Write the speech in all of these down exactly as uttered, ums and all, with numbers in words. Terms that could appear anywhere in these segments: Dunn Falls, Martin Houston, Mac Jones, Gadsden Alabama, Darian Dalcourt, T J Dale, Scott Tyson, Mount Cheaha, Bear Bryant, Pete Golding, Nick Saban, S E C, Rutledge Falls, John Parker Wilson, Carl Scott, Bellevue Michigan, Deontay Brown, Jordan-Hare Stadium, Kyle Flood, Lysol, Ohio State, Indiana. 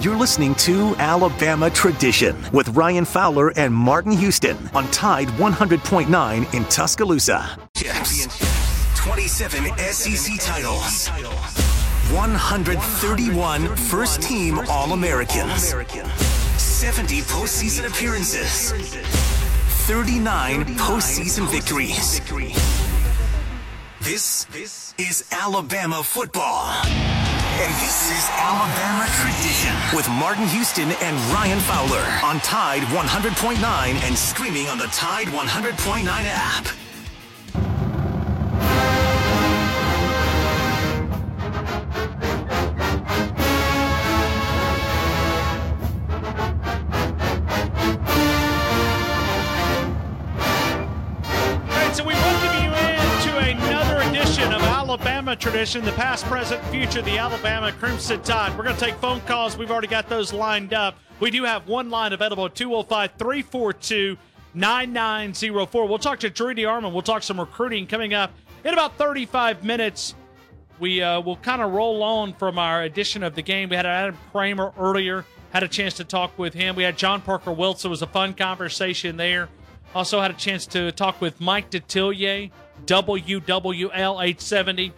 You're listening to Alabama Tradition with Ryan Fowler and Martin Houston on Tide one hundred point nine in Tuscaloosa. twenty-seven S E C titles, one hundred thirty-one first-team All-Americans, seventy postseason appearances, thirty-nine postseason victories. This is Alabama football. And this is Alabama Tradition with Martin Houston and Ryan Fowler on Tide one hundred point nine and streaming on the Tide one hundred point nine app. Alabama Tradition, the past, present, future, the Alabama Crimson Tide. We're going to take phone calls. We've already got those lined up. We do have one line available at two oh five, three four two, nine nine oh four. We'll talk to Drew DeArmond. We'll talk some recruiting coming up in about thirty-five minutes. We uh, will kind of roll on from our edition of the game. We had Adam Kramer earlier, had a chance to talk with him. We had John Parker Wilson. It was a fun conversation there. Also had a chance to talk with Mike Detillier, W W L eight seventy,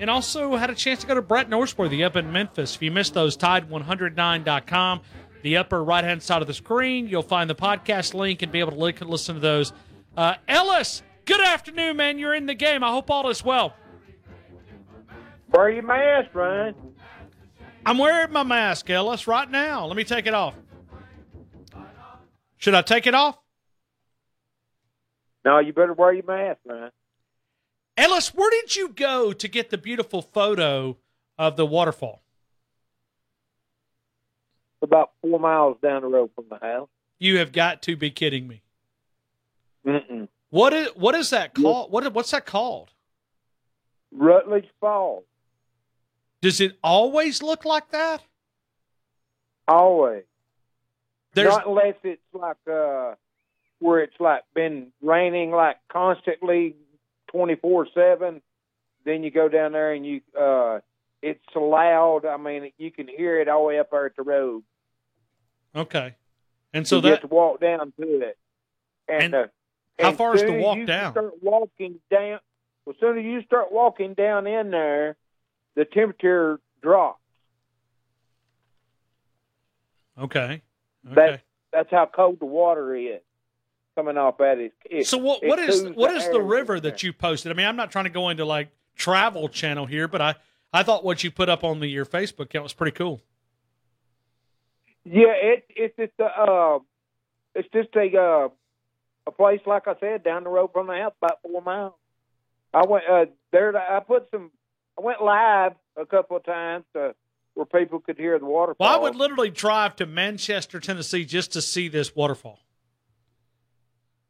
and also had a chance to go to Brett Norsworthy up in Memphis. If you missed those, tide one hundred nine dot com, the upper right-hand side of the screen. You'll find the podcast link and be able to look and listen to those. Uh, Ellis, good afternoon, man. You're in the game. I hope all is well. Wear your mask, Ryan. I'm wearing my mask, Ellis, right now. Let me take it off. Should I take it off? No, you better wear your mask, man. Ellis, where did you go to get the beautiful photo of the waterfall? About four miles down the road from the house. You have got to be kidding me. Mm-mm. What is what is that called? What what's that called? Rutledge Falls. Does it always look like that? Always. There's... Not unless it's like uh where it's like been raining like constantly twenty-four seven, then you go down there and you uh, it's loud. I mean, you can hear it all the way up there at the road. Okay, and so you that you have to walk down to it. And, and uh, how far is the walk you down? Start walking down. Well, as soon as you start walking down in there, the temperature drops. Okay, okay. That, that's how cold the water is coming off at it. it so what, what is what is the river that you posted? I mean, I'm not trying to go into like Travel Channel here, but I, I thought what you put up on the, your Facebook account was pretty cool. Yeah, it it's just a uh, it's just a uh, a place like I said down the road from the house, about four miles. I went uh, there. To, I put some. I went live a couple of times to where people could hear the waterfall. Well, I would literally drive to Manchester, Tennessee, just to see this waterfall.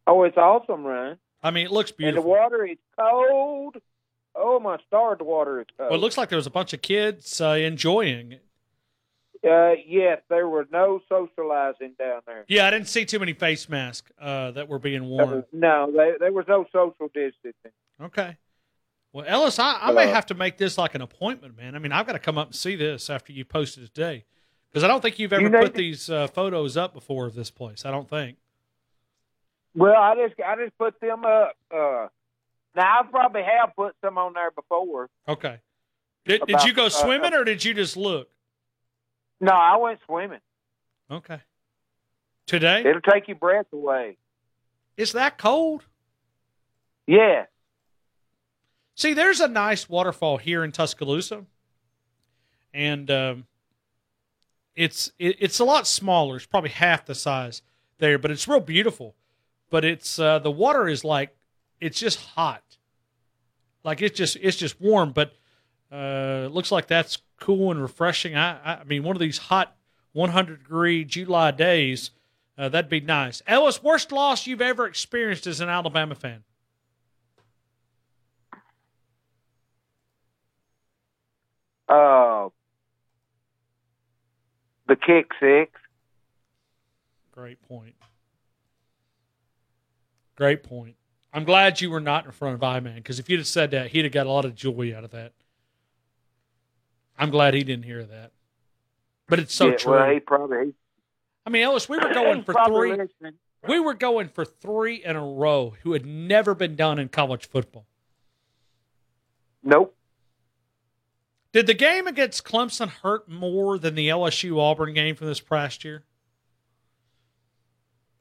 Oh, it's awesome, Ryan. I mean, it looks beautiful. And the water is cold. Oh, my stars, the water is cold. Well, it looks like there was a bunch of kids uh, enjoying it. Uh, yes, there were no socializing down there. Yeah, I didn't see too many face masks uh, that were being worn. Uh, no, they, there was no social distancing. Okay. Well, Ellis, I, I may have to make this like an appointment, man. I mean, I've got to come up and see this after you posted it today, because I don't think you've ever you know, put these uh, photos up before of this place. I don't think. Well, I just I just put them up. Uh, now, I probably have put some on there before. Okay. Did, about, did you go swimming uh, or did you just look? No, I went swimming. Okay. Today? It'll take your breath away. Is that cold? Yeah. See, there's a nice waterfall here in Tuscaloosa, and um, it's it, it's a lot smaller. It's probably half the size there, but it's real beautiful. But it's uh, the water is like, it's just hot, like it's just it's just warm. But uh, it looks like that's cool and refreshing. I I mean, one of these hot one hundred degree July days, uh, that'd be nice. Ellis, worst loss you've ever experienced as an Alabama fan? Uh, the kick six. Great point. Great point. I'm glad you were not in front of I-Man, because if you'd have said that, he'd have got a lot of joy out of that. I'm glad he didn't hear that. But it's so yeah, true. Well, he probably. I mean, Ellis, we were going for three. Listening. We were going for three in a row who had never been done in college football. Nope. Did the game against Clemson hurt more than the L S U Auburn game from this past year?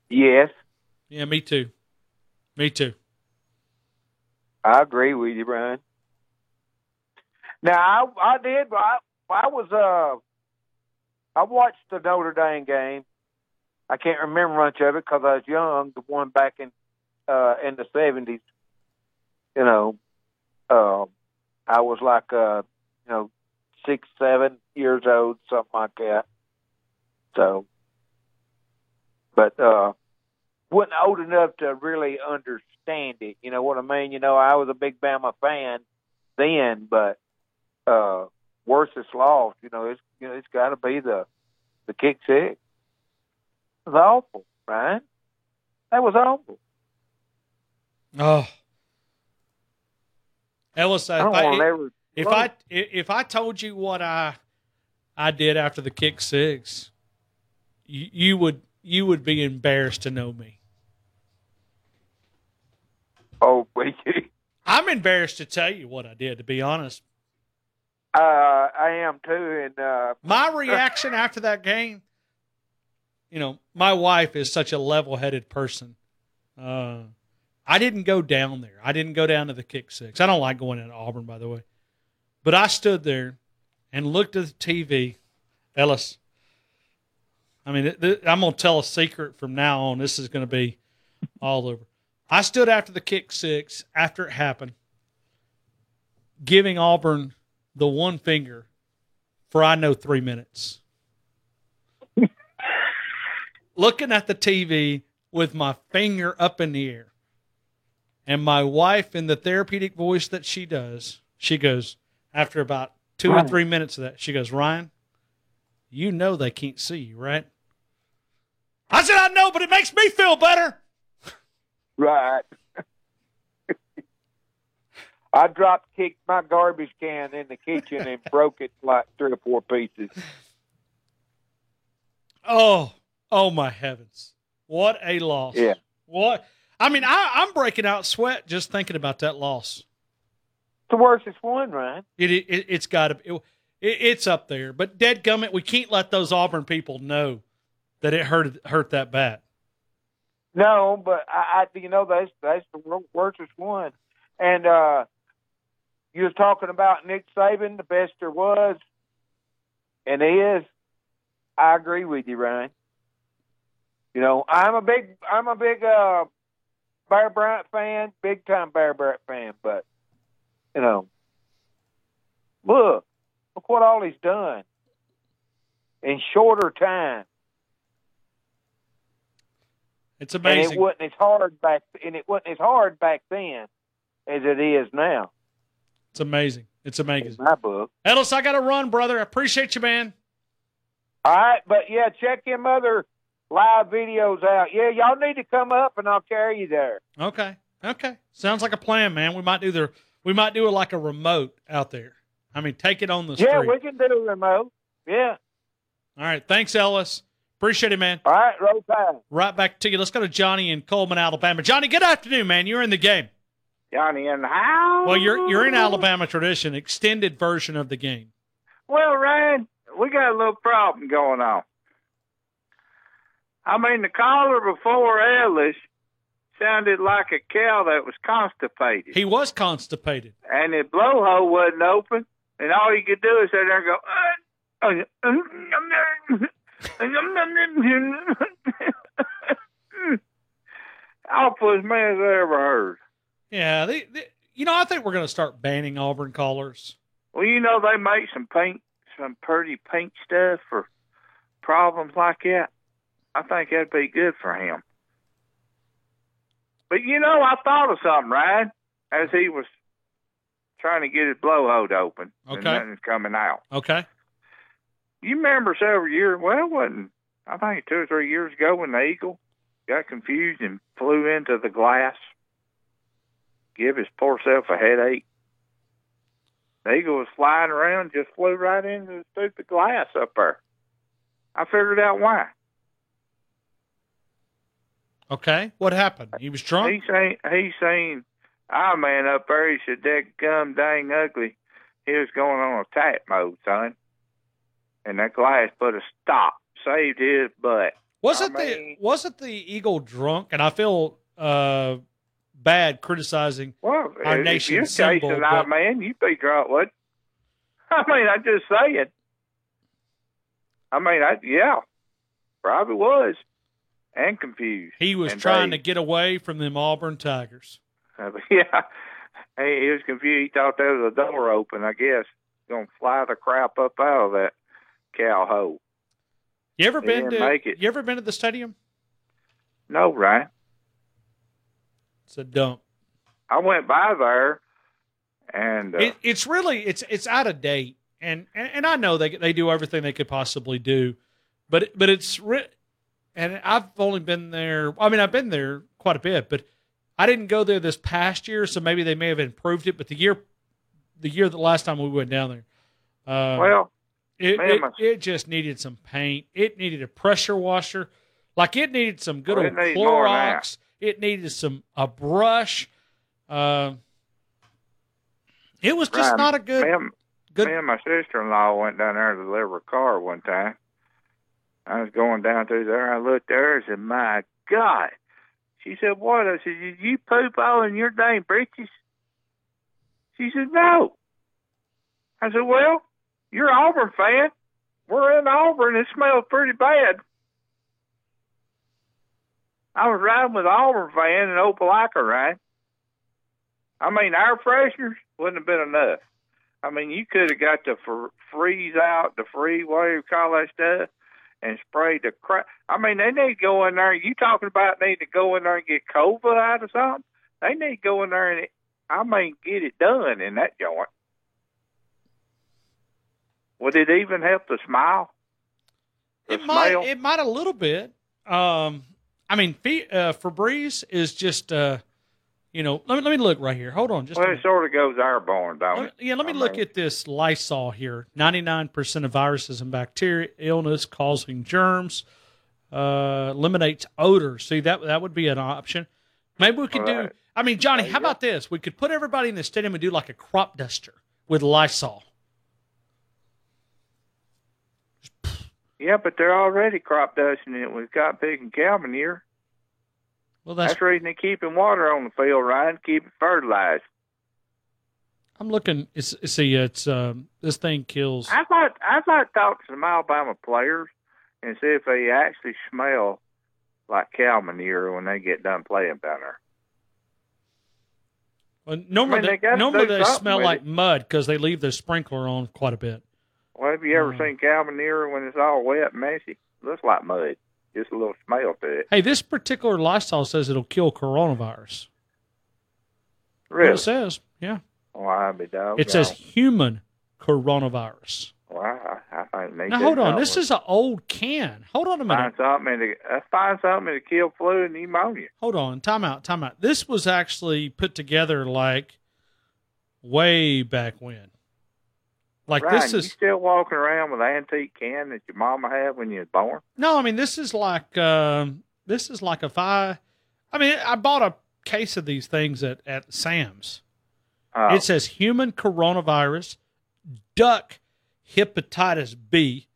Yes. Yeah, me too. Me too. I agree with you, Brian. Now, I, I did. I, I was. Uh, I watched the Notre Dame game. I can't remember much of it because I was young. The one back in uh, in the seventies. You know, uh, I was like. Uh, You know, six, seven years old, something like that. So, but uh, wasn't old enough to really understand it. You know what I mean? You know, I was a big Bama fan then, but uh, worse is lost. You know, it's you know it's got to be the the kick six. It was awful, Ryan. That was awful. Oh, Ellis, I, I don't want to ever. If I if I told you what I I did after the kick six, you, you would you would be embarrassed to know me. Oh, wait. I'm embarrassed to tell you what I did. To be honest, uh, I am too. And uh, my reaction after that game, you know, my wife is such a level-headed person. Uh, I didn't go down there. I didn't go down to the kick six. I don't like going into Auburn, by the way. But I stood there and looked at the T V. Ellis, I mean, th- th- I'm going to tell a secret from now on. This is going to be all over. I stood after the kick six, after it happened, giving Auburn the one finger for, I know, three minutes. Looking at the T V with my finger up in the air. And my wife, in the therapeutic voice that she does, she goes, after about two or three minutes of that, she goes, Ryan, you know they can't see you, right? I said, I know, but it makes me feel better. Right. I dropped kicked my garbage can in the kitchen and broke it like three or four pieces. Oh, oh my heavens. What a loss. Yeah. What? I mean, I, I'm breaking out sweat just thinking about that loss. The worst is one, Ryan. It, it, it's got to be. It, it's up there. But dadgummit, we can't let those Auburn people know that it hurt hurt that bad. No, but I, I you know that's that's the worst is one. And uh, you was talking about Nick Saban, the best there was, and is. I agree with you, Ryan. You know, I'm a big I'm a big uh, Bear Bryant fan, big time Bear Bryant fan, but. You know, look, look what all he's done in shorter time. It's amazing. And it wasn't as hard back, and it wasn't as hard back then as it is now. It's amazing. It's amazing. In my book, Ellis, I got to run, brother. I appreciate you, man. All right, but yeah, check them other live videos out. Yeah, y'all need to come up, and I'll carry you there. Okay, okay. Sounds like a plan, man. We might do the. We might do it like a remote out there. I mean, take it on the street. Yeah, we can do a remote. Yeah. All right. Thanks, Ellis. Appreciate it, man. All right. Roll Tide. Right back to you. Let's go to Johnny in Coleman, Alabama. Johnny, good afternoon, man. You're in the game. Johnny in the house. Well, you're you're in Alabama tradition, extended version of the game. Well, Ryan, we got a little problem going on. I mean, the caller before Ellis sounded like a cow that was constipated. He was constipated. And the blowhole wasn't open, and all he could do is sit there and go, awfulest man I've ever heard. Yeah, they, they, you know, I think we're going to start banning Auburn callers. Well, you know, they make some pink, some pretty pink stuff for problems like that. I think that'd be good for him. But, you know, I thought of something, Ryan, as he was trying to get his blowhole open. Okay. And nothing's coming out. Okay. You remember several years, well, it wasn't, I think two or three years ago when the eagle got confused and flew into the glass, give his poor self a headache. The eagle was flying around, just flew right into the stupid glass up there. I figured out why. Okay, what happened? He was drunk? He seen, he seen our man up there, he said, that gum dang ugly. He was going on attack mode, son. And that glass put a stop, saved his butt. Wasn't I mean, the wasn't the Eagle drunk? And I feel uh, bad criticizing well, our nation's symbol. Well, if you're chasing our man, you'd be drunk, what? I mean, I just say it. I mean, I yeah, probably was. And confused. He was and trying they, to get away from them Auburn Tigers. Uh, yeah. He, he was confused. He thought there was a door open, I guess. Going to fly the crap up out of that cow hole. You ever, been to, you ever been to the stadium? No, Ryan. It's a dump. I went by there, and... Uh, it, it's really, it's it's out of date. And, and, and I know they they do everything they could possibly do, but, but it's... Re- And I've only been there, I mean, I've been there quite a bit, but I didn't go there this past year, so maybe they may have improved it, but the year the year the last time we went down there, uh, well, it, it, it just needed some paint. It needed a pressure washer. Like, it needed some good well, old Clorox. It needed some a brush. Uh, it was just right. not a good, ma'am, good... Me and my sister-in-law went down there to deliver a car one time. I was going down through there. I looked there and said, my God. She said, what? I said, did you poop all in your dang britches? She said, no. I said, well, you're an Auburn fan. We're in Auburn. It smells pretty bad. I was riding with an Auburn fan in Opelika, right? I mean, our fresheners wouldn't have been enough. I mean, you could have got the fr- freeze out, the free, whatever you call that stuff. And spray the crap. I mean, they need to go in there. You talking about they need to go in there and get COVID out or something? They need to go in there and, it, I mean, get it done in that joint. Would it even help to smile? The it might. Smell? It might a little bit. Um, I mean, uh, Febreze is just, uh, you know. Let me let me look right here. Hold on, just. Well, it sort of goes airborne, don't it? Yeah. Let me I look mean. at this Lysol here. Ninety-nine percent of viruses and bacteria, illness-causing germs, uh, eliminates odor. See, that that would be an option. Maybe we could right. do. I mean, Johnny, how about this? We could put everybody in the stadium and do like a crop duster with Lysol. Yeah, but they're already crop dusting it with Cotton-Pick and cow manure. Well, that's, that's the reason they're keeping water on the field, Ryan. Keep it fertilized. I'm looking. It's, see, it's um, this thing kills. I'd like, I'd like to talk to some Alabama players and see if they actually smell like cow manure when they get done playing down there. Well, normally, I mean, they, they, normally they smell like it. mud because they leave their sprinkler on quite a bit. Well, have you ever um, seen cow manure when it's all wet and messy? It looks like mud. Just a little smell to it. Hey, this particular Lysol says it'll kill coronavirus. Really? What it says, yeah. Well, I'll be down. It says human coronavirus. Wow, well, I, I think. Now hold on, this one. is an old can. Hold on a minute. Find something to, let's find something to kill flu and pneumonia. Hold on, time out, time out. This was actually put together like way back when. Like Ryan, this is you still walking around with an antique can that your mama had when you was born? No, I mean this is like um, this is like if I, I mean I bought a case of these things at at Sam's. Oh. It says human coronavirus, duck hepatitis B,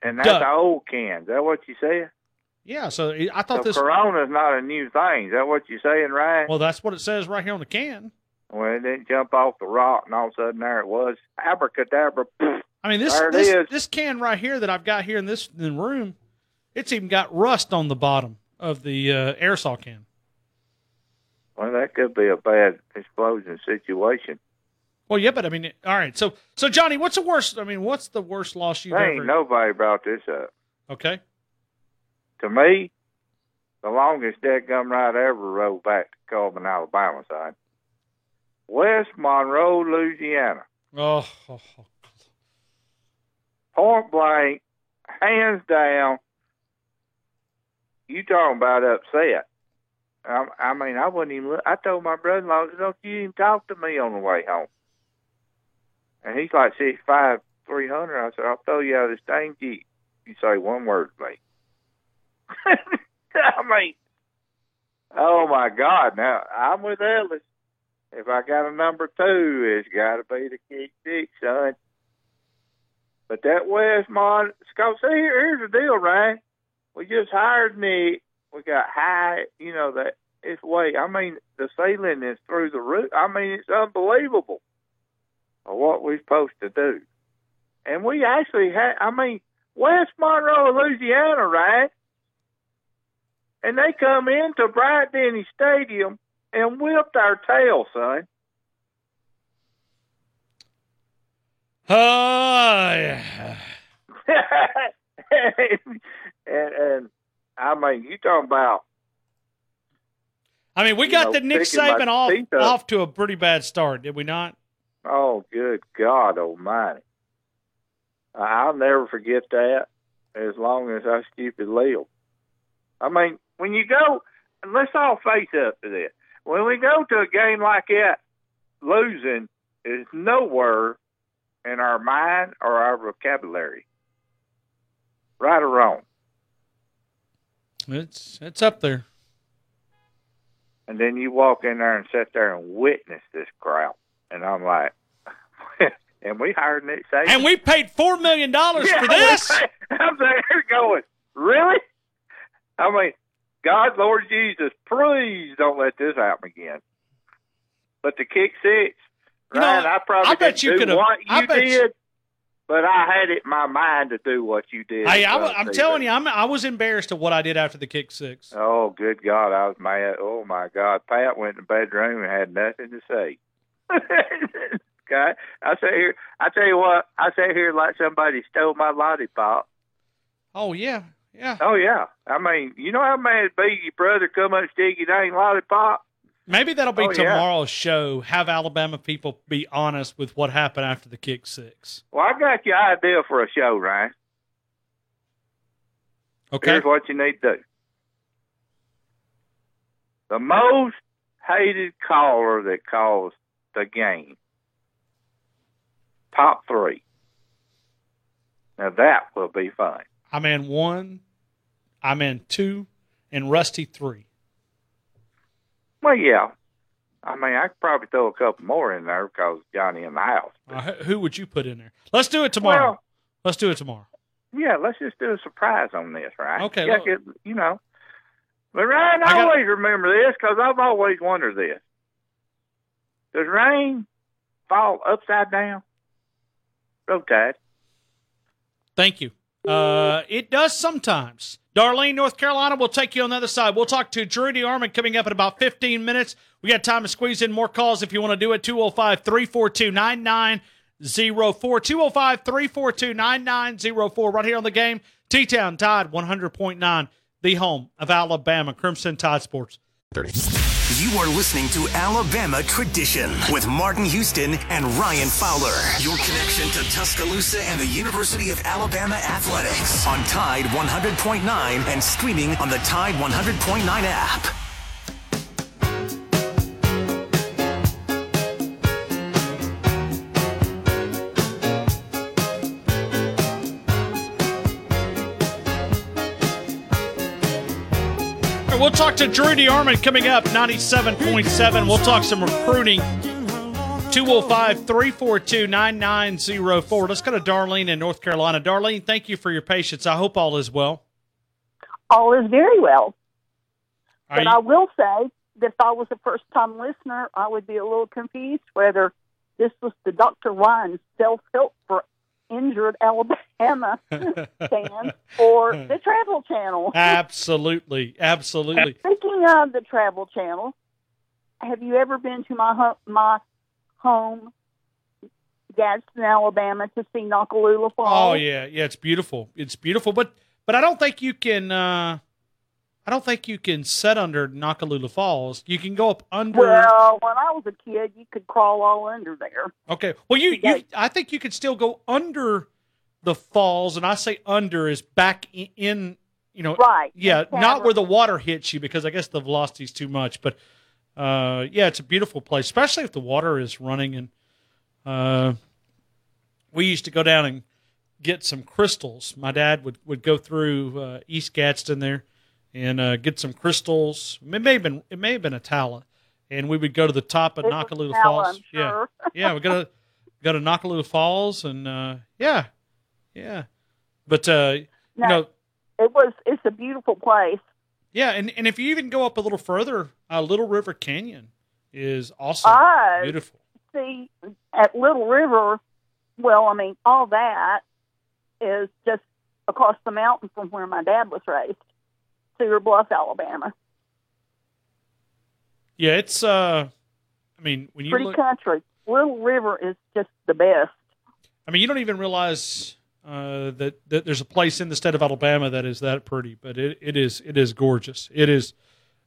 and that's an old can. Is that what you said? Yeah. So I thought so this corona is not a new thing. Is that what you're saying, Ryan? Well, that's what it says right here on the can. Well, it didn't jump off the rock, and all of a sudden there it was. Abracadabra. Poof. I mean, this this, this can right here that I've got here in this in the room, it's even got rust on the bottom of the uh, aerosol can. Well, that could be a bad explosion situation. Well, yeah, but I mean, all right. So, so Johnny, what's the worst? I mean, what's the worst loss you've there ever? Ain't nobody brought this up. Okay. To me, the longest dead gum ride I ever rode back to Coleman, Alabama side. West Monroe, Louisiana. Oh, oh, oh. Point blank, hands down. You talking about upset? I, I mean, I wouldn't even. Look. I told my brother-in-law, "Don't you even talk to me on the way home." And he's like six five, three hundred. I said, "I'll throw you out of this dang Jeep." you say one word to me. I mean, oh, my God. Now, I'm with Ellis. If I got a number two, it's got to be the King Dick, son. But that Westmont, because see, here, here's the deal, Ryan. We just hired Nick. We got high, you know, that it's way. I mean, the ceiling is through the roof. I mean, it's unbelievable of what we're supposed to do. And we actually had, I mean, West Monroe, Louisiana, right? And they come into Bryant-Denny Stadium and whipped our tail, son. Oh, yeah. and, and, and, I mean, you talking about. I mean, we got know, the Nick Saban off, off to a pretty bad start, did we not? Oh, good God almighty. I'll never forget that as long as I stupid live. I mean, when you go, and let's all face up to this. When we go to a game like that, losing is nowhere in our mind or our vocabulary. Right or wrong. It's it's up there. And then you walk in there and sit there and witness this crowd. And I'm like, and we hired Nick Saban. And we paid four million dollars yeah, for this? I'm there going, really? I mean, God, Lord Jesus, please don't let this happen again. But the kick six, Ryan, you know, I probably I bet didn't you do what you did. You- But I had it in my mind to do what you did. Hey, I, I'm telling you, I'm, I was embarrassed at what I did after the kick six. Oh, good God. I was mad. Oh, my God. Pat went to the bedroom and had nothing to say. Okay? I sat here. I tell you what, I sat here like somebody stole my lollipop. Oh, yeah. Yeah. Oh, yeah. I mean, you know how mad it'd be your brother come up and stick your dang lollipop? Maybe that'll be oh, tomorrow's yeah. show, have Alabama people be honest with what happened after the kick six. Well, I got your idea for a show, Ryan. Okay. Here's what you need to do. The most hated caller that calls the game. Top three. Now, that will be fun. I'm in one, I'm in two, and Rusty three. Well, yeah. I mean, I could probably throw a couple more in there because Johnny in the house. Uh, who would you put in there? Let's do it tomorrow. Well, let's do it tomorrow. Yeah, let's just do a surprise on this, right? Okay. Yeah, well, it, you know. But, Ryan, I, I got, always remember this because I've always wondered this. Does rain fall upside down? Road Tide. Thank you. Uh, it does sometimes. Darlene, North Carolina, we'll take you on the other side. We'll talk to Drew DeArmond coming up in about fifteen minutes. We got time to squeeze in more calls if you want to do it. two oh five, three four two, nine nine oh four. two oh five, three four two, nine nine oh four. Right here on the game. T-Town Tide one hundred point nine, the home of Alabama Crimson Tide Sports. thirty. You are listening to Alabama Tradition with Martin Houston and Ryan Fowler. Your connection to Tuscaloosa and the University of Alabama Athletics on Tide one hundred point nine and streaming on the Tide one hundred point nine app. We'll talk to Drew DeArmond coming up, ninety-seven point seven. We'll talk some recruiting, two oh five, three four two, nine nine oh four. Let's go to Darlene in North Carolina. Darlene, thank you for your patience. I hope all is well. All is very well. Are but you? I will say that if I was a first-time listener, I would be a little confused whether this was the Doctor Ryan self-help for injured Alabama fans or the Travel Channel. Absolutely, absolutely. Speaking of the Travel Channel, have you ever been to my ho- my home, Gadsden, Alabama, to see Noccalula Falls? Oh yeah, yeah, it's beautiful. It's beautiful, but but I don't think you can. Uh, I don't think you can set under Noccalula Falls. You can go up under. Well, when I was a kid, you could crawl all under there. Okay. Well, you, you I think you could still go under the falls, and I say under is back in, you know. Right. Yeah, not where the water hits you because I guess the velocity is too much. But, uh, yeah, it's a beautiful place, especially if the water is running. And uh, we used to go down and get some crystals. My dad would, would go through uh, East Gadsden there and uh, get some crystals. It may have been it may have been a Tala, and we would go to the top of Noccalula Falls. Sure. Yeah, yeah, we got to go to Noccalula Falls, and uh, yeah, yeah. But uh, now, you know, it was it's a beautiful place. Yeah, and, and if you even go up a little further, uh, Little River Canyon is also uh, beautiful. See, at Little River, well, I mean, all that is just across the mountain from where my dad was raised, Cedar Bluff, Alabama. Yeah, it's, uh, I mean, when you Pretty look... country. Little River is just the best. I mean, you don't even realize... Uh, that, that there's a place in the state of Alabama that is that pretty, but it, it is it is gorgeous. It is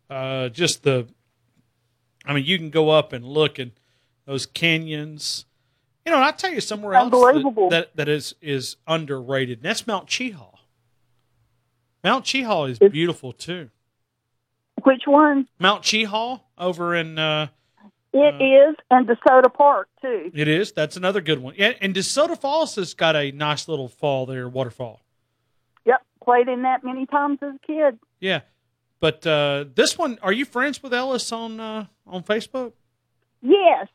uh, just the, I mean, you can go up and look and those canyons. You know, and I'll tell you somewhere else that, that, that is, is underrated, and that's Mount Cheaha. Mount Cheaha is it's, beautiful, too. Which one? Mount Cheaha over in... Uh, It uh, is, and DeSoto Park, too. It is. That's another good one. And, and DeSoto Falls has got a nice little fall there, waterfall. Yep, played in that many times as a kid. Yeah, but uh, this one, are you friends with Ellis on uh, on Facebook? Yes.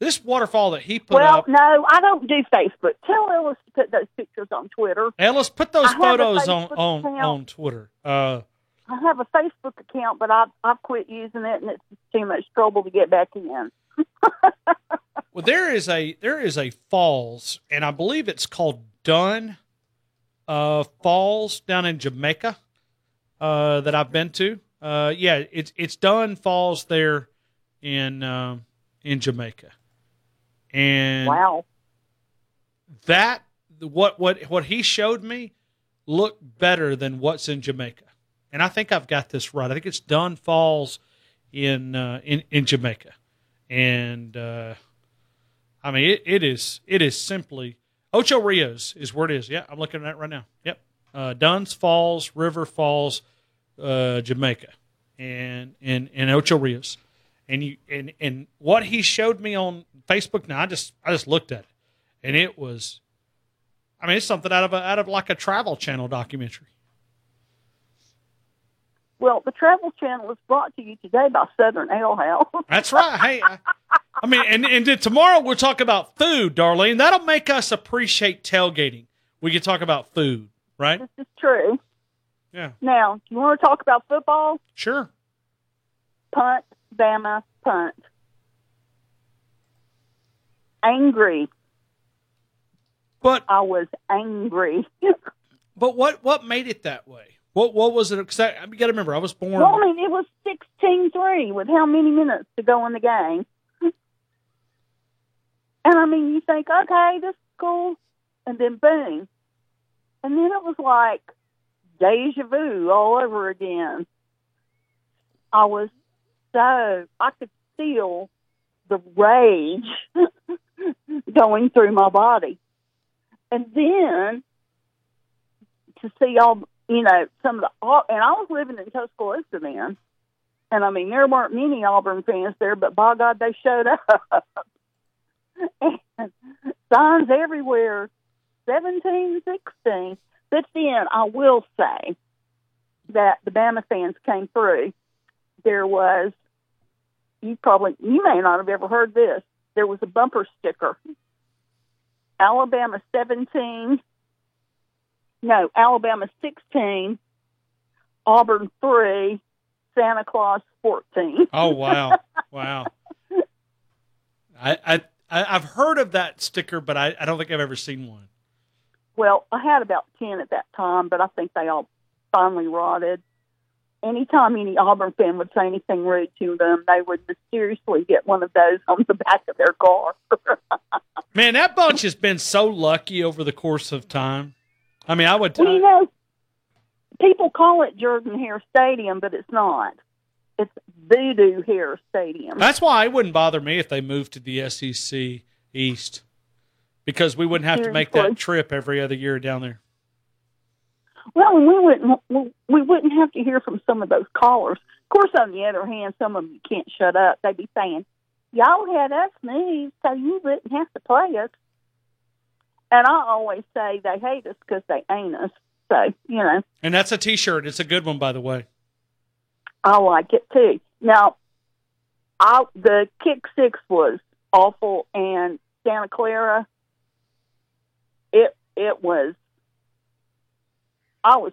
This waterfall that he put well, up. Well, no, I don't do Facebook. Tell Ellis to put those pictures on Twitter. Ellis, put those I photos on, on, on Twitter. Uh I have a Facebook account, but I've, I've quit using it, and it's too much trouble to get back in. Well, there is a there is a falls, and I believe it's called Dunn uh, Falls down in Jamaica uh, that I've been to. Uh, yeah, it's it's Dunn Falls there in um, in Jamaica, and wow, that what what what he showed me looked better than what's in Jamaica. And I think I've got this right. I think it's Dunn Falls in uh, in, in Jamaica, and uh, I mean it, it is it is simply Ocho Rios is where it is. Yeah, I'm looking at it right now. Yep, uh, Dunn's Falls, River Falls, uh, Jamaica, and and and Ocho Rios, and you and and what he showed me on Facebook. Now I just I just looked at it, and it was, I mean, it's something out of a, out of like a Travel Channel documentary. Well, the Travel Channel is brought to you today by Southern Ale House. That's right. Hey, I, I mean, and, and then tomorrow we'll talk about food, Darlene. That'll make us appreciate tailgating. We can talk about food, right? This is true. Yeah. Now, you want to talk about football? Sure. Punt, Bama, punt. Angry. But I was angry. But what, what made it that way? What what was it? Because I, you got to remember, I was born. Well, I mean, it was sixteen three with how many minutes to go in the game. And I mean, you think, okay, this is cool. And then boom. And then it was like deja vu all over again. I was so, I could feel the rage going through my body. And then to see all, you know, some of the, and I was living in Tuscaloosa then, and I mean, there weren't many Auburn fans there, but by God, they showed up. And signs everywhere, seventeen, sixteen. But then I will say that the Bama fans came through. There was, you probably, you may not have ever heard this, there was a bumper sticker. Alabama seventeen. No, Alabama sixteen, Auburn three, Santa Claus fourteen. Oh wow, wow! I I I've heard of that sticker, but I, I don't think I've ever seen one. Well, I had about ten at that time, but I think they all finally rotted. Anytime any Auburn fan would say anything rude to them, they would mysteriously get one of those on the back of their car. Man, that bunch has been so lucky over the course of time. I mean, I would. Well, you know, people call it Jordan-Hare Stadium, but it's not. It's Voodoo Hare Stadium. That's why it wouldn't bother me if they moved to the S E C East, because we wouldn't have Seriously. to make that trip every other year down there. Well, we wouldn't. We wouldn't have to hear from some of those callers. Of course, on the other hand, some of them can't shut up. They'd be saying, "Y'all had us knees, so you wouldn't have to play us." And I always say they hate us because they ain't us. So, you know. And that's a T-shirt. It's a good one, by the way. I like it, too. Now, I, the Kick Six was awful, and Santa Clara, it it was, I was,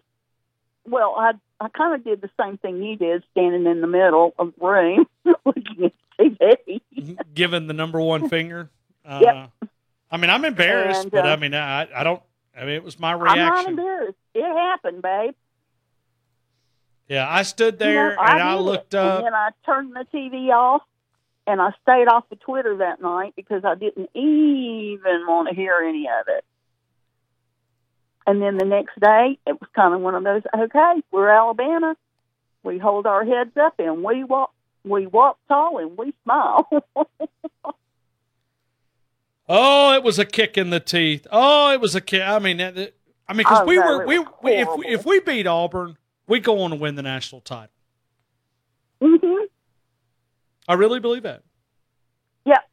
well, I I kind of did the same thing you did, standing in the middle of the room looking at T V. Giving the number one finger. Uh, yep. I mean, I'm embarrassed, and, uh, but I mean, I, I don't, I mean, it was my reaction. I'm not embarrassed. It happened, babe. Yeah, I stood there, you know, and I, I looked it. up. And then I turned the T V off, and I stayed off the Twitter that night because I didn't even want to hear any of it. And then the next day, it was kind of one of those, okay, we're Alabama. We hold our heads up, and we walk, we walk tall, and we smile. Oh, it was a kick in the teeth. Oh, it was a kick. I mean, it, I mean, because oh, we no, were we, we if we, if we beat Auburn, we go on to win the national title. Mm-hmm. I really believe that. Yep.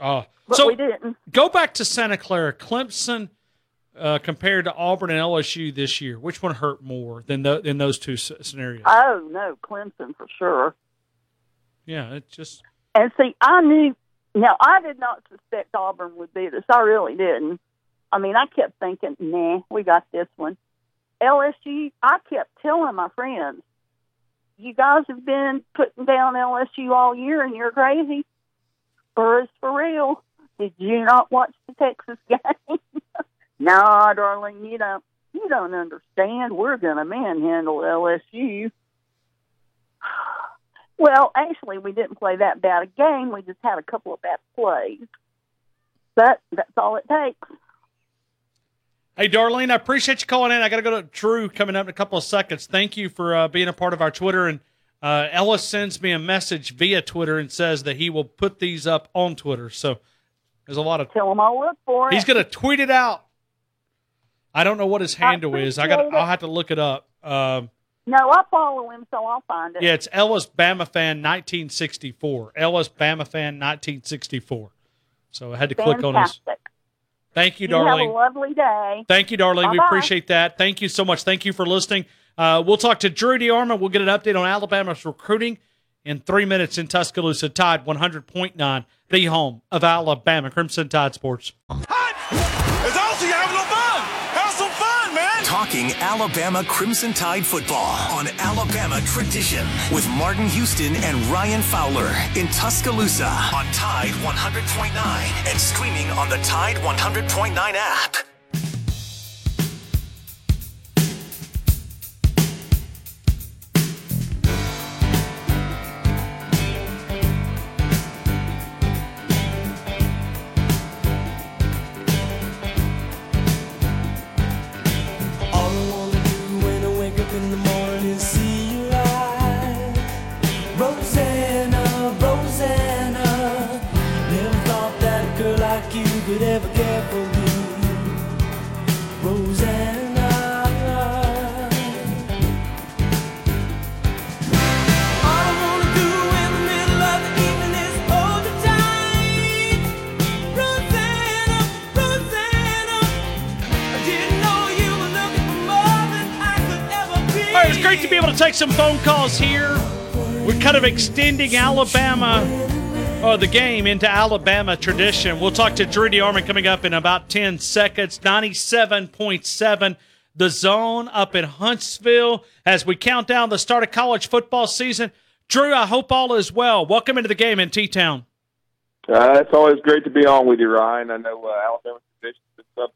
Oh, but so we didn't. Go back to Santa Clara, Clemson, uh, compared to Auburn and L S U this year. Which one hurt more than the, than those two scenarios? Oh no, Clemson for sure. Yeah, it just. And see, I knew. Now, I did not suspect Auburn would beat us. I really didn't. I mean, I kept thinking, nah, we got this one. L S U, I kept telling my friends, you guys have been putting down L S U all year and you're crazy. Burris for real. Did you not watch the Texas game? Nah, darling, you don't, you don't understand. We're going to manhandle L S U. Well, actually, we didn't play that bad a game. We just had a couple of bad plays. But that's all it takes. Hey, Darlene, I appreciate you calling in. I got to go to Drew coming up in a couple of seconds. Thank you for uh, being a part of our Twitter. And uh, Ellis sends me a message via Twitter and says that he will put these up on Twitter. So there's a lot of... Tell him I'll look for it. He's going to tweet it out. I don't know what his handle is. I got. I'll have to look it up. Um, No, I follow him, so I'll find it. Yeah, it's Ellis Bamafan nineteen sixty-four. Ellis Bamafan nineteen sixty-four. So I had to Fantastic. click on his. Thank you, Darlene. You have a lovely day. Thank you, Darlene. Bye-bye. We appreciate that. Thank you so much. Thank you for listening. Uh, we'll talk to Drew DeArmond. We'll get an update on Alabama's recruiting in three minutes in Tuscaloosa. Tide one hundred point nine, the home of Alabama. Crimson Tide Sports. Talking Alabama Crimson Tide football on Alabama Tradition with Martin Houston and Ryan Fowler in Tuscaloosa on Tide one hundred point nine and streaming on the Tide one hundred point nine app. Take some phone calls here. We're kind of extending Alabama, or the game, into Alabama Tradition. We'll talk to Drew DeArmond coming up in about ten seconds. ninety-seven point seven, the Zone up in Huntsville as we count down the start of college football season. Drew, I hope all is well. Welcome into the game in T-Town. Uh, it's always great to be on with you, Ryan. I know uh, Alabama Tradition is something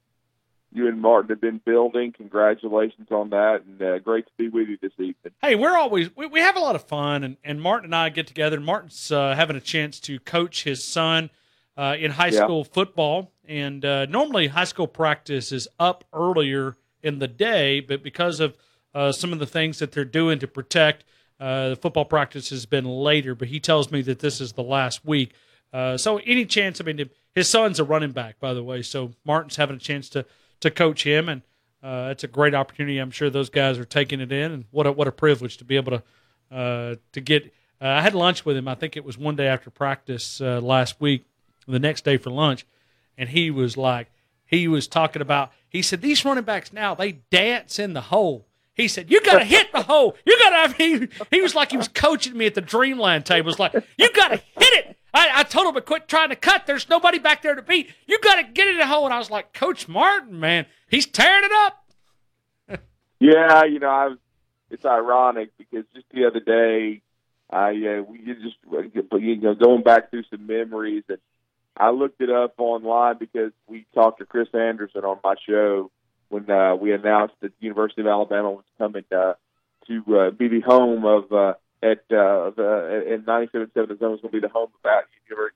you and Martin have been building. Congratulations on that, and uh, great to be with you this evening. Hey, we're always we, we have a lot of fun, and, and Martin and I get together. And Martin's uh, having a chance to coach his son uh, in high yeah. school football, and uh, normally high school practice is up earlier in the day, but because of uh, some of the things that they're doing to protect, uh, the football practice has been later. But he tells me that this is the last week, uh, so any chance? I mean, to, his son's a running back, by the way, so Martin's having a chance to. to coach him, and uh, it's a great opportunity. I'm sure those guys are taking it in, and what a, what a privilege to be able to uh, to get uh, – I had lunch with him. I think it was one day after practice uh, last week, the next day for lunch, and he was like, he was talking about, he said, these running backs now, they dance in the hole. He said, you got to hit the hole. You got to, he, he was like, he was coaching me at the Dreamland table. He was like, you got to hit it. I, I told him to quit trying to cut. There's nobody back there to beat. You got to get in the hole. And I was like, Coach Martin, man, he's tearing it up. Yeah, you know, I was, it's ironic because just the other day, I uh, we just you know, going back through some memories, and I looked it up online because we talked to Chris Anderson on my show when uh, we announced that the University of Alabama was coming uh, to uh, be the home of uh, at uh, the, at ninety-seven point seven the Zone was going to be the home of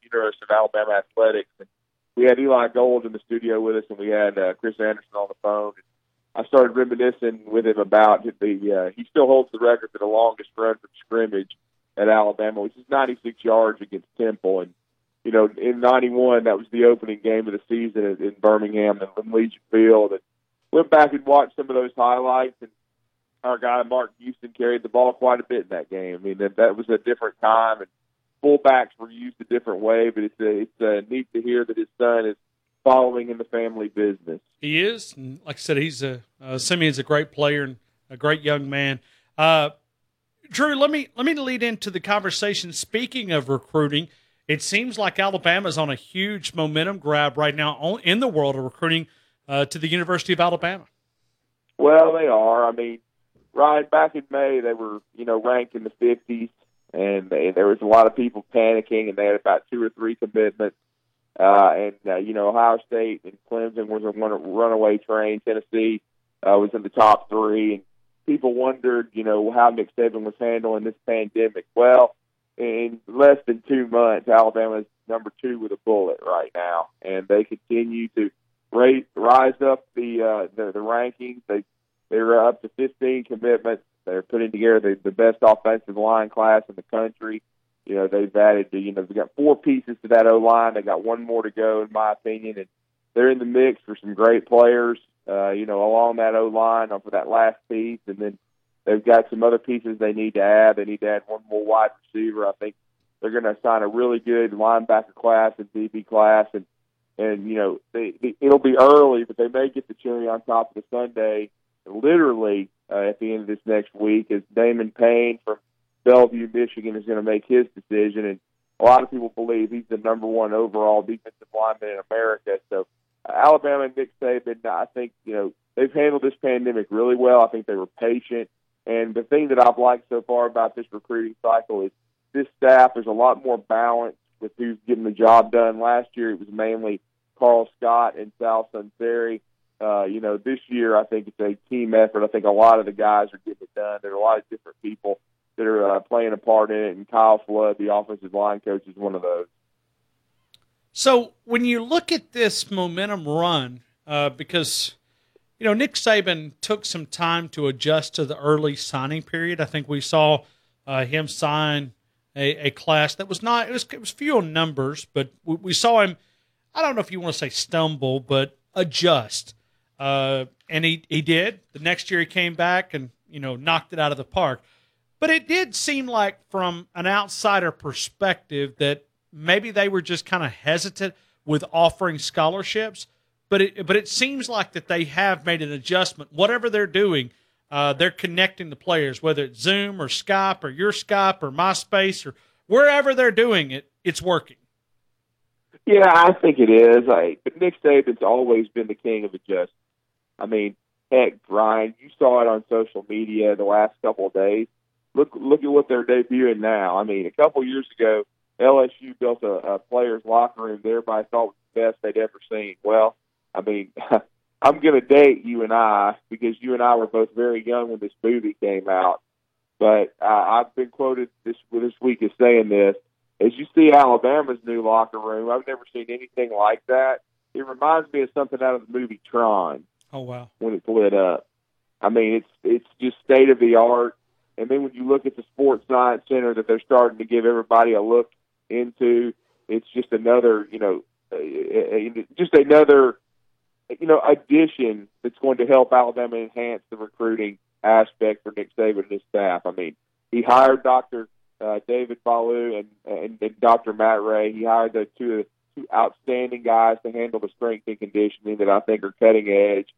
University of Alabama athletics. And we had Eli Gold in the studio with us, and we had uh, Chris Anderson on the phone. And I started reminiscing with him about the uh, he still holds the record for the longest run from scrimmage at Alabama, which is ninety-six yards against Temple. And, you know, in ninety-one, that was the opening game of the season in Birmingham and Legion Field. And went back and watched some of those highlights, and our guy, Martin Houston, carried the ball quite a bit in that game. I mean, that, that was a different time, and fullbacks were used a different way, but it's a, it's a neat to hear that his son is following in the family business. He is. And like I said, he's a uh, Simeon's a great player and a great young man. Uh Drew, let me let me lead into the conversation. Speaking of recruiting, it seems like Alabama's on a huge momentum grab right now on, in the world of recruiting uh, to the University of Alabama. Well, they are. I mean, right back in May, they were you know ranked in the fifties, and they, there was a lot of people panicking, and they had about two or three commitments. Uh, and uh, you know, Ohio State and Clemson was a runaway train. Tennessee uh, was in the top three, and people wondered, you know, how Nick Saban was handling this pandemic. Well, in less than two months, Alabama is number two with a bullet right now, and they continue to raise, rise up the, uh, the the rankings. They they're up to fifteen commitments. They're putting together the, the best offensive line class in the country. You know, they've added, to, you know, they've got four pieces to that O line. They got one more to go, in my opinion, and they're in the mix for some great players. Uh, you know, along that O-line for that last piece. And then they've got some other pieces they need to add. They need to add one more wide receiver. I think they're going to sign a really good linebacker class and D B class. And, and you know, they, they, it'll be early, but they may get the cherry on top of the Sunday literally uh, at the end of this next week, as Damon Payne from Bellevue, Michigan, is going to make his decision. And a lot of people believe he's the number one overall defensive lineman in America. So, Alabama and Nick Saban, I think, you know, they've handled this pandemic really well. I think they were patient. And the thing that I've liked so far about this recruiting cycle is this staff is a lot more balanced with who's getting the job done. Last year it was mainly Carl Scott and Sal Sunseri. Uh, you know, this year I think it's a team effort. I think a lot of the guys are getting it done. There are a lot of different people that are uh, playing a part in it, and Kyle Flood, the offensive line coach, is one of those. So when you look at this momentum run, uh, because, you know, Nick Saban took some time to adjust to the early signing period. I think we saw uh, him sign a, a class that was not, it was, it was few on numbers, but we, we saw him, I don't know if you want to say stumble, but adjust. Uh, and he, he did. The next year he came back and, you know, knocked it out of the park. But it did seem like from an outsider perspective that maybe they were just kind of hesitant with offering scholarships, but it, but it seems like that they have made an adjustment. Whatever they're doing, uh, they're connecting the players, whether it's Zoom or Skype or your Skype or MySpace or wherever they're doing it, it's working. Yeah, I think it is. Like, but Nick Saban's always been the king of adjustment. I mean, heck, Brian, you saw it on social media the last couple of days. Look, look at what they're debuting now. I mean, a couple years ago, L S U built a, a players' locker room that everybody thought was the best they'd ever seen. Well, I mean, I'm going to date you and I because you and I were both very young when this movie came out. But uh, I've been quoted this this week as saying this. As you see Alabama's new locker room, I've never seen anything like that. It reminds me of something out of the movie Tron. Oh, wow. When it's lit up. I mean, it's it's just state-of-the-art. And then when you look at the Sports Science Center that they're starting to give everybody a look into, it's just another, you know, just another, you know, addition that's going to help Alabama enhance the recruiting aspect for Nick Saban and his staff. I mean, he hired Doctor Uh, David Ballou and, and and Doctor Matt Rhea. He hired the two two outstanding guys to handle the strength and conditioning that I think are cutting edge.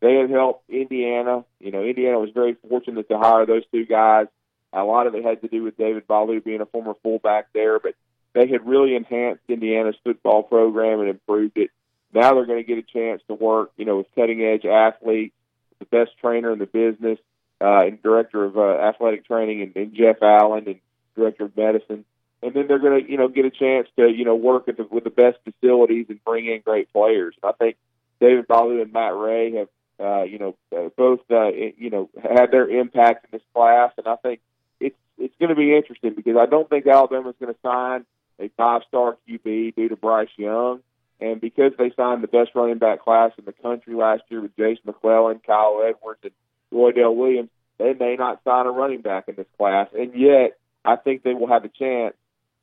They have helped Indiana. You know, Indiana was very fortunate to hire those two guys. A lot of it had to do with David Ballou being a former fullback there, but they had really enhanced Indiana's football program and improved it. Now they're going to get a chance to work, you know, with cutting-edge athletes, the best trainer in the business, uh, and director of uh, athletic training, and, and Jeff Allen, and director of medicine. And then they're going to, you know, get a chance to, you know, work at the, with the best facilities and bring in great players. And I think David Ballou and Matt Rhea have, uh, you know, uh, both, uh, you know, had their impact in this class. And I think it's it's going to be interesting because I don't think Alabama's going to sign a five-star Q B due to Bryce Young. And because they signed the best running back class in the country last year with Jace McClellan, Kyle Edwards, and Roydell Williams, they may not sign a running back in this class. And yet, I think they will have a chance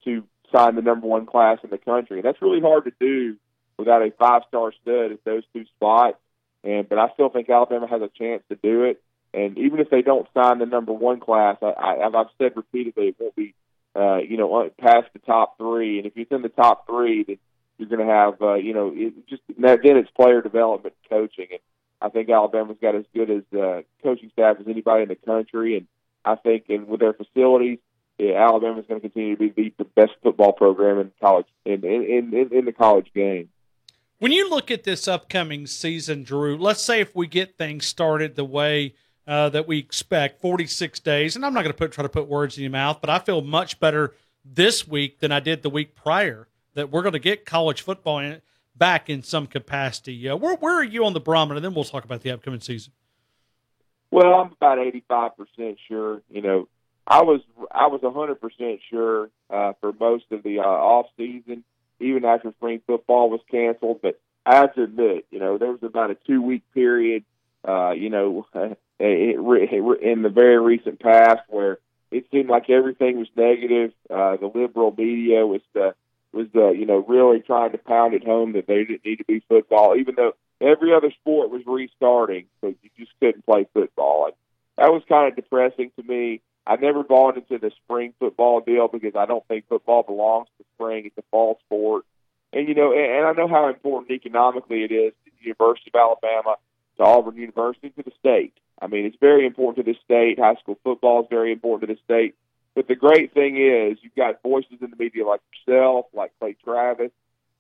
to sign the number one class in the country. And that's really hard to do without a five-star stud at those two spots. And But I still think Alabama has a chance to do it. And even if they don't sign the number one class, I, I, I've said repeatedly it won't be uh, you know, past the top three. And if it's in the top three, then you're going to have, uh, you know, it just then it's player development coaching. And I think Alabama's got as good as uh, coaching staff as anybody in the country. And I think and with their facilities, yeah, Alabama's going to continue to be the best football program in college in in, in in the college game. When you look at this upcoming season, Drew, let's say if we get things started the way uh, that we expect, forty-six days, and I'm not going to put try to put words in your mouth, but I feel much better this week than I did the week prior that we're going to get college football in, back in some capacity. Uh, where where are you on the barometer? Then we'll talk about the upcoming season. Well, I'm about eighty-five percent sure, you know. I was I was one hundred percent sure uh, for most of the uh, off season, even after spring football was canceled. But I have to admit, you know, there was about a two week period, uh, you know, it, it, in the very recent past where it seemed like everything was negative. Uh, the liberal media was the was the you know really trying to pound it home that they didn't need to be football, even though every other sport was restarting, so you just couldn't play football. And that was kind of depressing to me. I've never bought into the spring football deal because I don't think football belongs to spring. It's a fall sport. And, you know, and I know how important economically it is to the University of Alabama, to Auburn University, to the state. I mean, it's very important to the state. High school football is very important to the state. But the great thing is you've got voices in the media like yourself, like Clay Travis.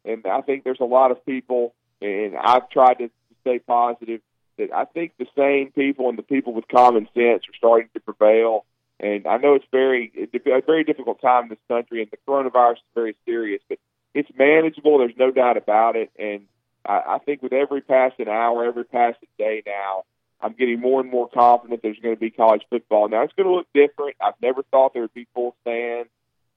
And I think there's a lot of people, and I've tried to stay positive, that I think the same people and the people with common sense are starting to prevail. And I know it's very a very difficult time in this country, and the coronavirus is very serious, but it's manageable. There's no doubt about it. And I, I think with every passing hour, every passing day now, I'm getting more and more confident there's going to be college football. Now, it's going to look different. I've never thought there would be full stands,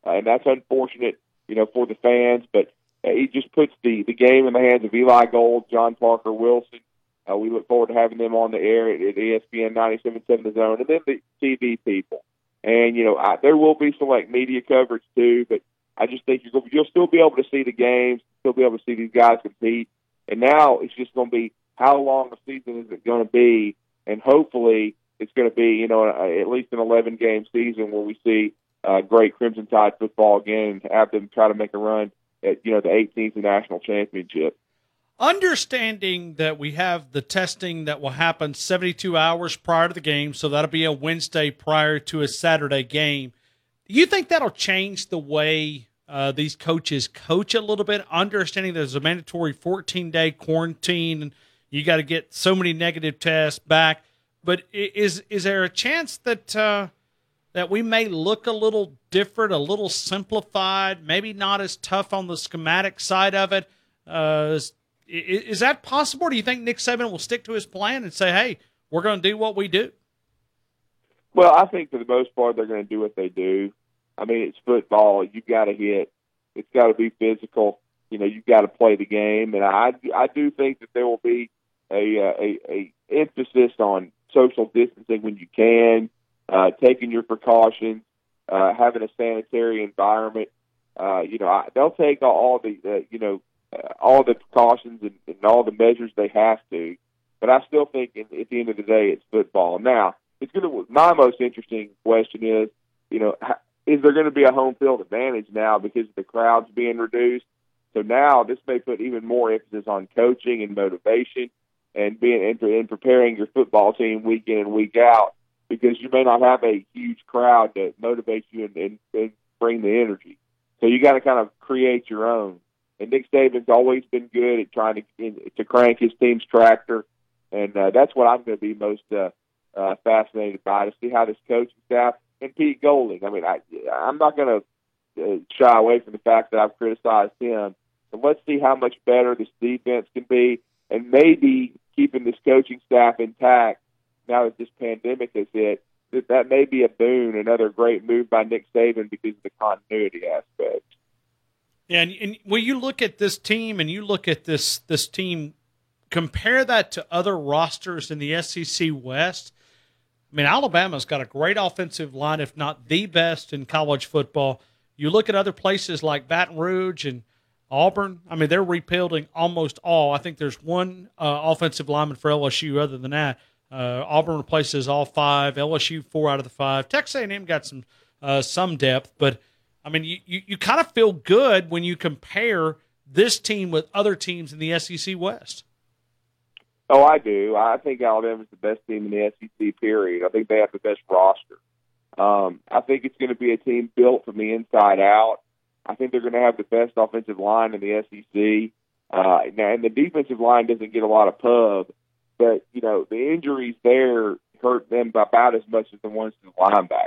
uh, and that's unfortunate, you know, for the fans. But uh, it just puts the, the game in the hands of Eli Gold, John Parker Wilson. Uh, we look forward to having them on the air at, at E S P N ninety-seven point seven The Zone, and then the T V people. And, you know, I, there will be select media coverage, too, but I just think you're gonna, you'll still be able to see the games, still be able to see these guys compete. And now it's just going to be how long a season is it going to be, and hopefully it's going to be, you know, a, at least an eleven-game season where we see uh, great Crimson Tide football again and have them try to make a run at, you know, the eighteenth national championship. Understanding that we have the testing that will happen seventy-two hours prior to the game, so that'll be a Wednesday prior to a Saturday game, do you think that'll change the way uh, these coaches coach a little bit? Understanding there's a mandatory fourteen-day quarantine, and you got to get so many negative tests back, but is is there a chance that uh, that we may look a little different, a little simplified, maybe not as tough on the schematic side of it? Uh, Is that possible? Do you think Nick Saban will stick to his plan and say, hey, we're going to do what we do? Well, I think for the most part they're going to do what they do. I mean, it's football. You've got to hit. It's got to be physical. You know, you've got to play the game. And I, I do think that there will be a, a, a emphasis on social distancing when you can, uh, taking your precautions, uh, having a sanitary environment. Uh, you know, I, they'll take all the, uh, you know, Uh, all the precautions and, and all the measures they have to. But I still think in, at the end of the day, it's football. Now, it's going to. My most interesting question is, you know, how, is there going to be a home field advantage now because of the crowds being reduced? So now this may put even more emphasis on coaching and motivation and being and preparing your football team week in and week out, because you may not have a huge crowd that motivates you and, and, and bring the energy. So you got to kind of create your own. And Nick Saban's always been good at trying to in, to crank his team's tractor, and uh, that's what I'm going to be most uh, uh, fascinated by, to see how this coaching staff and Pete Golding. I mean, I, I'm not going to uh, shy away from the fact that I've criticized him. And let's see how much better this defense can be, and maybe keeping this coaching staff intact now that this pandemic has hit, that that may be a boon, another great move by Nick Saban because of the continuity aspect. Yeah, and, and when you look at this team and you look at this this team, compare that to other rosters in the S E C West, I mean, Alabama's got a great offensive line, if not the best in college football. You look at other places like Baton Rouge and Auburn, I mean, they're rebuilding almost all. I think there's one uh, offensive lineman for L S U other than that. Uh, Auburn replaces all five, L S U four out of the five. Texas A and M got some uh, some depth, but, I mean, you, you, you kind of feel good when you compare this team with other teams in the S E C West. Oh, I do. I think Alabama's the best team in the S E C, period. I think they have the best roster. Um, I think it's going to be a team built from the inside out. I think they're going to have the best offensive line in the S E C. Uh, now, and the defensive line doesn't get a lot of pub, but, you know, the injuries there hurt them by about as much as the ones to the linebackers.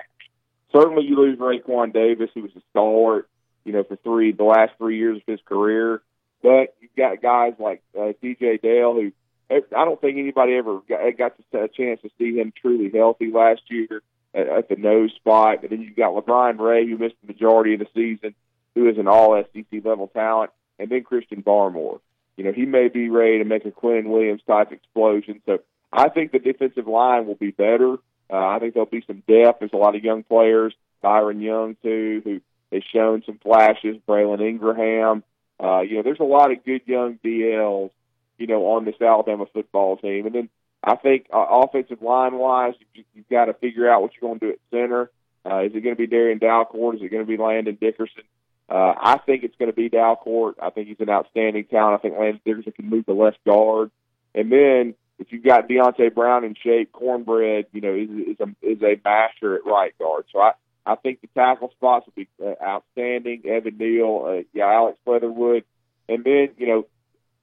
Certainly you lose Raekwon Davis, who was a stalwart, you know, for three the last three years of his career. But you've got guys like uh, T J Dale, who I don't think anybody ever got, got to, a chance to see him truly healthy last year at, at the nose spot. And then you've got LeBron Ray, who missed the majority of the season, who is an all-S E C-level talent, and then Christian Barmore. You know, he may be ready to make a Quinn Williams-type explosion. So I think the defensive line will be better. Uh, I think there'll be some depth. There's a lot of young players, Byron Young, too, who has shown some flashes, Braylon Ingraham. Uh, you know, there's a lot of good young D Ls, you know, on this Alabama football team. And then I think uh, offensive line-wise, you, you've got to figure out what you're going to do at center. Uh, is it going to be Darian Dalcourt? Is it going to be Landon Dickerson? Uh, I think it's going to be Dalcourt. I think he's an outstanding talent. I think Landon Dickerson can move to left guard. And then if you've got Deontay Brown in shape, Cornbread, you know, is, is a is a master at right guard. So I, I think the tackle spots will be uh, outstanding. Evan Neal, uh, yeah, Alex Leatherwood. And then, you know,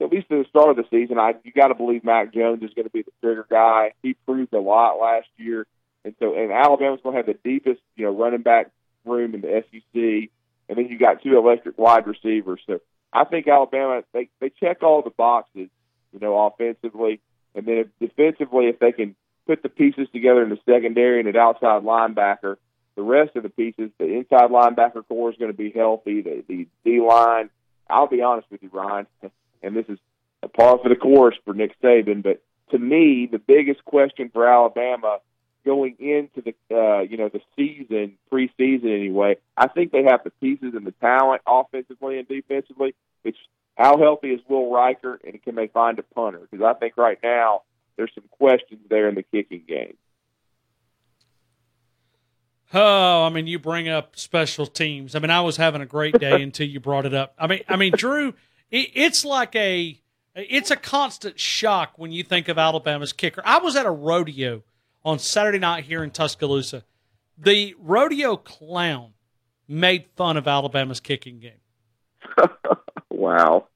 at least at the start of the season, I you got to believe Mac Jones is going to be the trigger guy. He proved a lot last year. And so and Alabama's going to have the deepest, you know, running back room in the S E C. And then you got two electric wide receivers. So I think Alabama, they, they check all the boxes, you know, offensively. And then if, defensively, if they can put the pieces together in the secondary and an outside linebacker, the rest of the pieces, the inside linebacker core is going to be healthy, the, the D-line. I'll be honest with you, Ryan, and this is a par for the course for Nick Saban, but to me, the biggest question for Alabama going into the uh, you know the season, preseason anyway, I think they have the pieces and the talent offensively and defensively. It's how healthy is Will Reichard, and can they find a punter? Because I think right now there's some questions there in the kicking game. Oh, I mean, you bring up special teams. I mean, I was having a great day until you brought it up. I mean, I mean, Drew, it, it's like a it's a constant shock when you think of Alabama's kicker. I was at a rodeo on Saturday night here in Tuscaloosa. The rodeo clown made fun of Alabama's kicking game. Wow.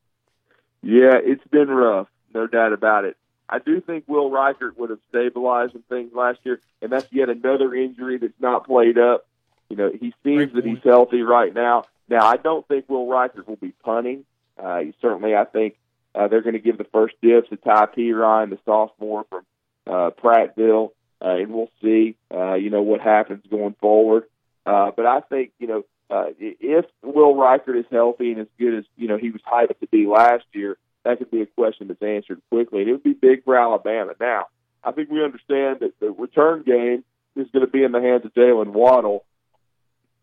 Yeah, it's been rough, no doubt about it. I do think Will Reichard would have stabilized some things last year, and that's yet another injury that's not played up. You know, he seems that he's healthy right now. Now, I don't think Will Reichard will be punting. Uh, certainly, I think uh, they're going to give the first dibs to Ty Piron, the sophomore from uh, Prattville. Uh, and we'll see, uh, you know, what happens going forward. Uh, but I think, you know, uh, if Will Reichard is healthy and as good as, you know, he was hyped to be last year, that could be a question that's answered quickly. And it would be big for Alabama. Now, I think we understand that the return game is going to be in the hands of Jalen Waddle.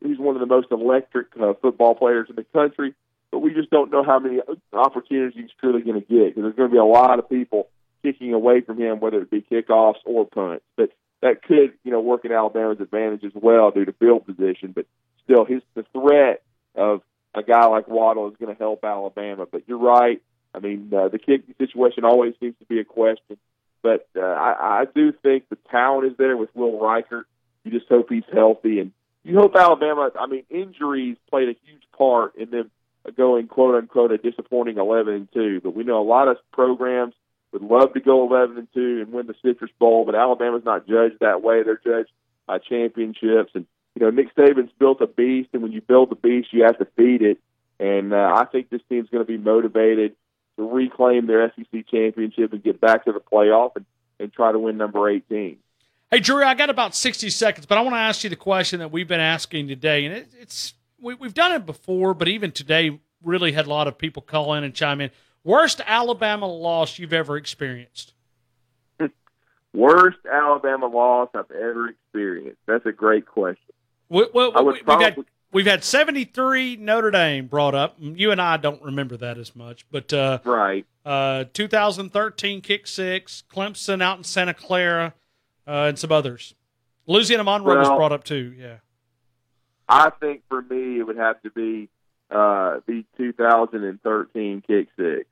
He's one of the most electric uh, football players in the country, but we just don't know how many opportunities he's truly going to get, because there's going to be a lot of people kicking away from him, whether it be kickoffs or punts. But that could, you know, work in Alabama's advantage as well due to field position. But still, his the threat of a guy like Waddle is going to help Alabama. But you're right. I mean, uh, the kicking situation always seems to be a question. But uh, I, I do think the talent is there with Will Reichard. You just hope he's healthy. And you hope Alabama, I mean, injuries played a huge part in them going, quote-unquote, a disappointing eleven and two. But we know a lot of programs would love to go eleven and two and win the Citrus Bowl, but Alabama's not judged that way. They're judged by championships. And, you know, Nick Saban's built a beast, and when you build the beast, you have to feed it. And uh, I think this team's going to be motivated to reclaim their S E C championship and get back to the playoff and, and try to win number eighteen. Hey, Drew, I got about sixty seconds, but I want to ask you the question that we've been asking today. And it, it's we, we've done it before, but even today really had a lot of people call in and chime in. Worst Alabama loss you've ever experienced? Worst Alabama loss I've ever experienced. That's a great question. We, we, we, we've, probably... had, we've had seventy-three Notre Dame brought up. You and I don't remember that as much. But uh, right. Uh, two thousand thirteen kick six, Clemson out in Santa Clara, uh, and some others. Louisiana Monroe well, was brought up too, yeah. I think for me it would have to be Uh, the two thousand thirteen kick six.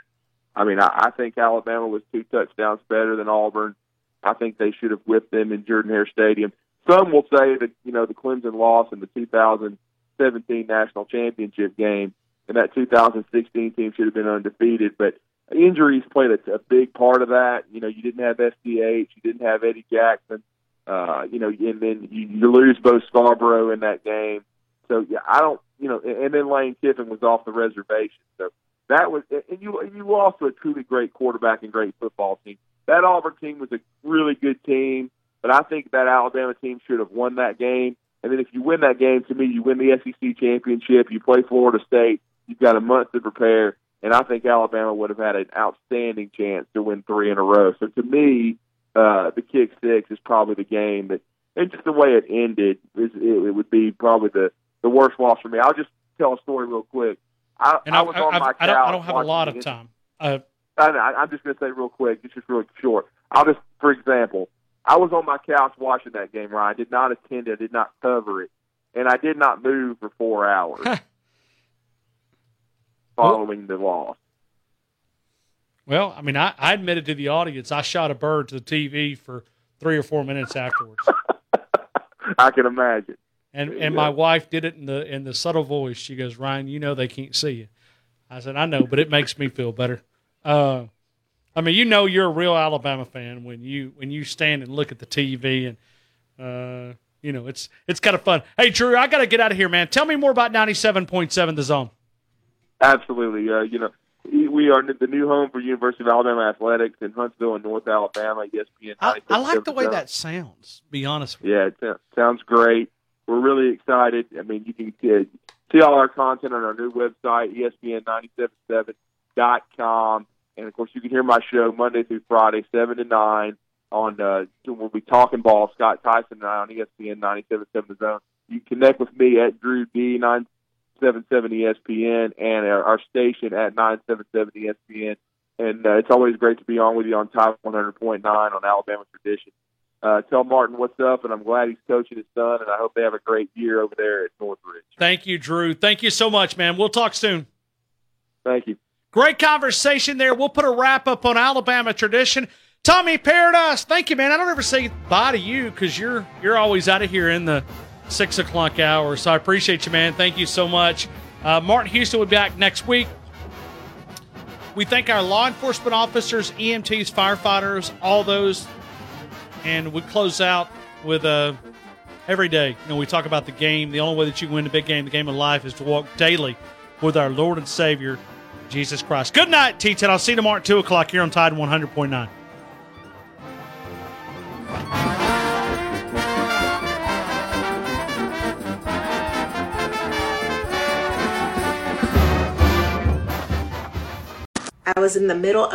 I mean, I, I think Alabama was two touchdowns better than Auburn. I think they should have whipped them in Jordan-Hare Stadium. Some will say that, you know, the Clemson loss in the two thousand seventeen national championship game and that two thousand sixteen team should have been undefeated, but injuries played a, a big part of that. You know, you didn't have S D H, you didn't have Eddie Jackson, uh, you know, and then you, you lose Bo Scarborough in that game. So, yeah, I don't, you know, and then Lane Kiffin was off the reservation. So that was, and you you lost to a truly great quarterback and great football team. That Auburn team was a really good team, but I think that Alabama team should have won that game. And then if you win that game, to me, you win the S E C championship, you play Florida State, you've got a month to prepare, and I think Alabama would have had an outstanding chance to win three in a row. So to me, uh, the kick six is probably the game that, and just the way it ended, it, it would be probably the, the worst loss for me. I'll just tell a story real quick. I, I, I was I, on I, my couch. I don't, I don't have a lot of time. Uh, I, I'm just going to say real quick. It's just really short. I'll just, for example, I was on my couch watching that game, Ryan. I did not attend it. I did not cover it. And I did not move for four hours following oh. the loss. Well, I mean, I, I admitted to the audience I shot a bird to the T V for three or four minutes afterwards. I can imagine. And and my wife did it in the in the subtle voice. She goes, Ryan, you know they can't see you. I said, I know, but it makes me feel better. Uh, I mean, you know you're a real Alabama fan when you when you stand and look at the T V, and uh, you know it's it's kind of fun. Hey, Drew, I got to get out of here, man. Tell me more about ninety-seven point seven The Zone. Absolutely. Uh, you know, we are the new home for University of Alabama athletics in Huntsville and North Alabama. E S P N. I, I like the way seven. That sounds. Be honest with you. Yeah, it t- sounds great. We're really excited. I mean, you can uh, see all our content on our new website, E S P N nine seventy-seven dot com. And, of course, you can hear my show Monday through Friday, seven to nine. On uh, We'll be talking ball, Scott Tyson and I, on E S P N nine seventy-seven The Zone. You can connect with me at Drew D nine seventy-seven E S P N and our, our station at nine seventy-seven E S P N. And uh, it's always great to be on with you on Tide one hundred point nine on Alabama Tradition. Uh, tell Martin what's up, and I'm glad he's coaching his son, and I hope they have a great year over there at Northridge. Thank you, Drew. Thank you so much, man. We'll talk soon. Thank you. Great conversation there. We'll put a wrap-up on Alabama Tradition. Tommy Paradise, thank you, man. I don't ever say bye to you because you're, you're always out of here in the six o'clock hour, so I appreciate you, man. Thank you so much. Uh, Martin Houston will be back next week. We thank our law enforcement officers, E M Ts, firefighters, all those. And we close out with uh, every day. You know, we talk about the game. The only way that you can win the big game, the game of life, is to walk daily with our Lord and Savior, Jesus Christ. Good night, T ten. I'll see you tomorrow at two o'clock here on Tide one hundred point nine. I was in the middle of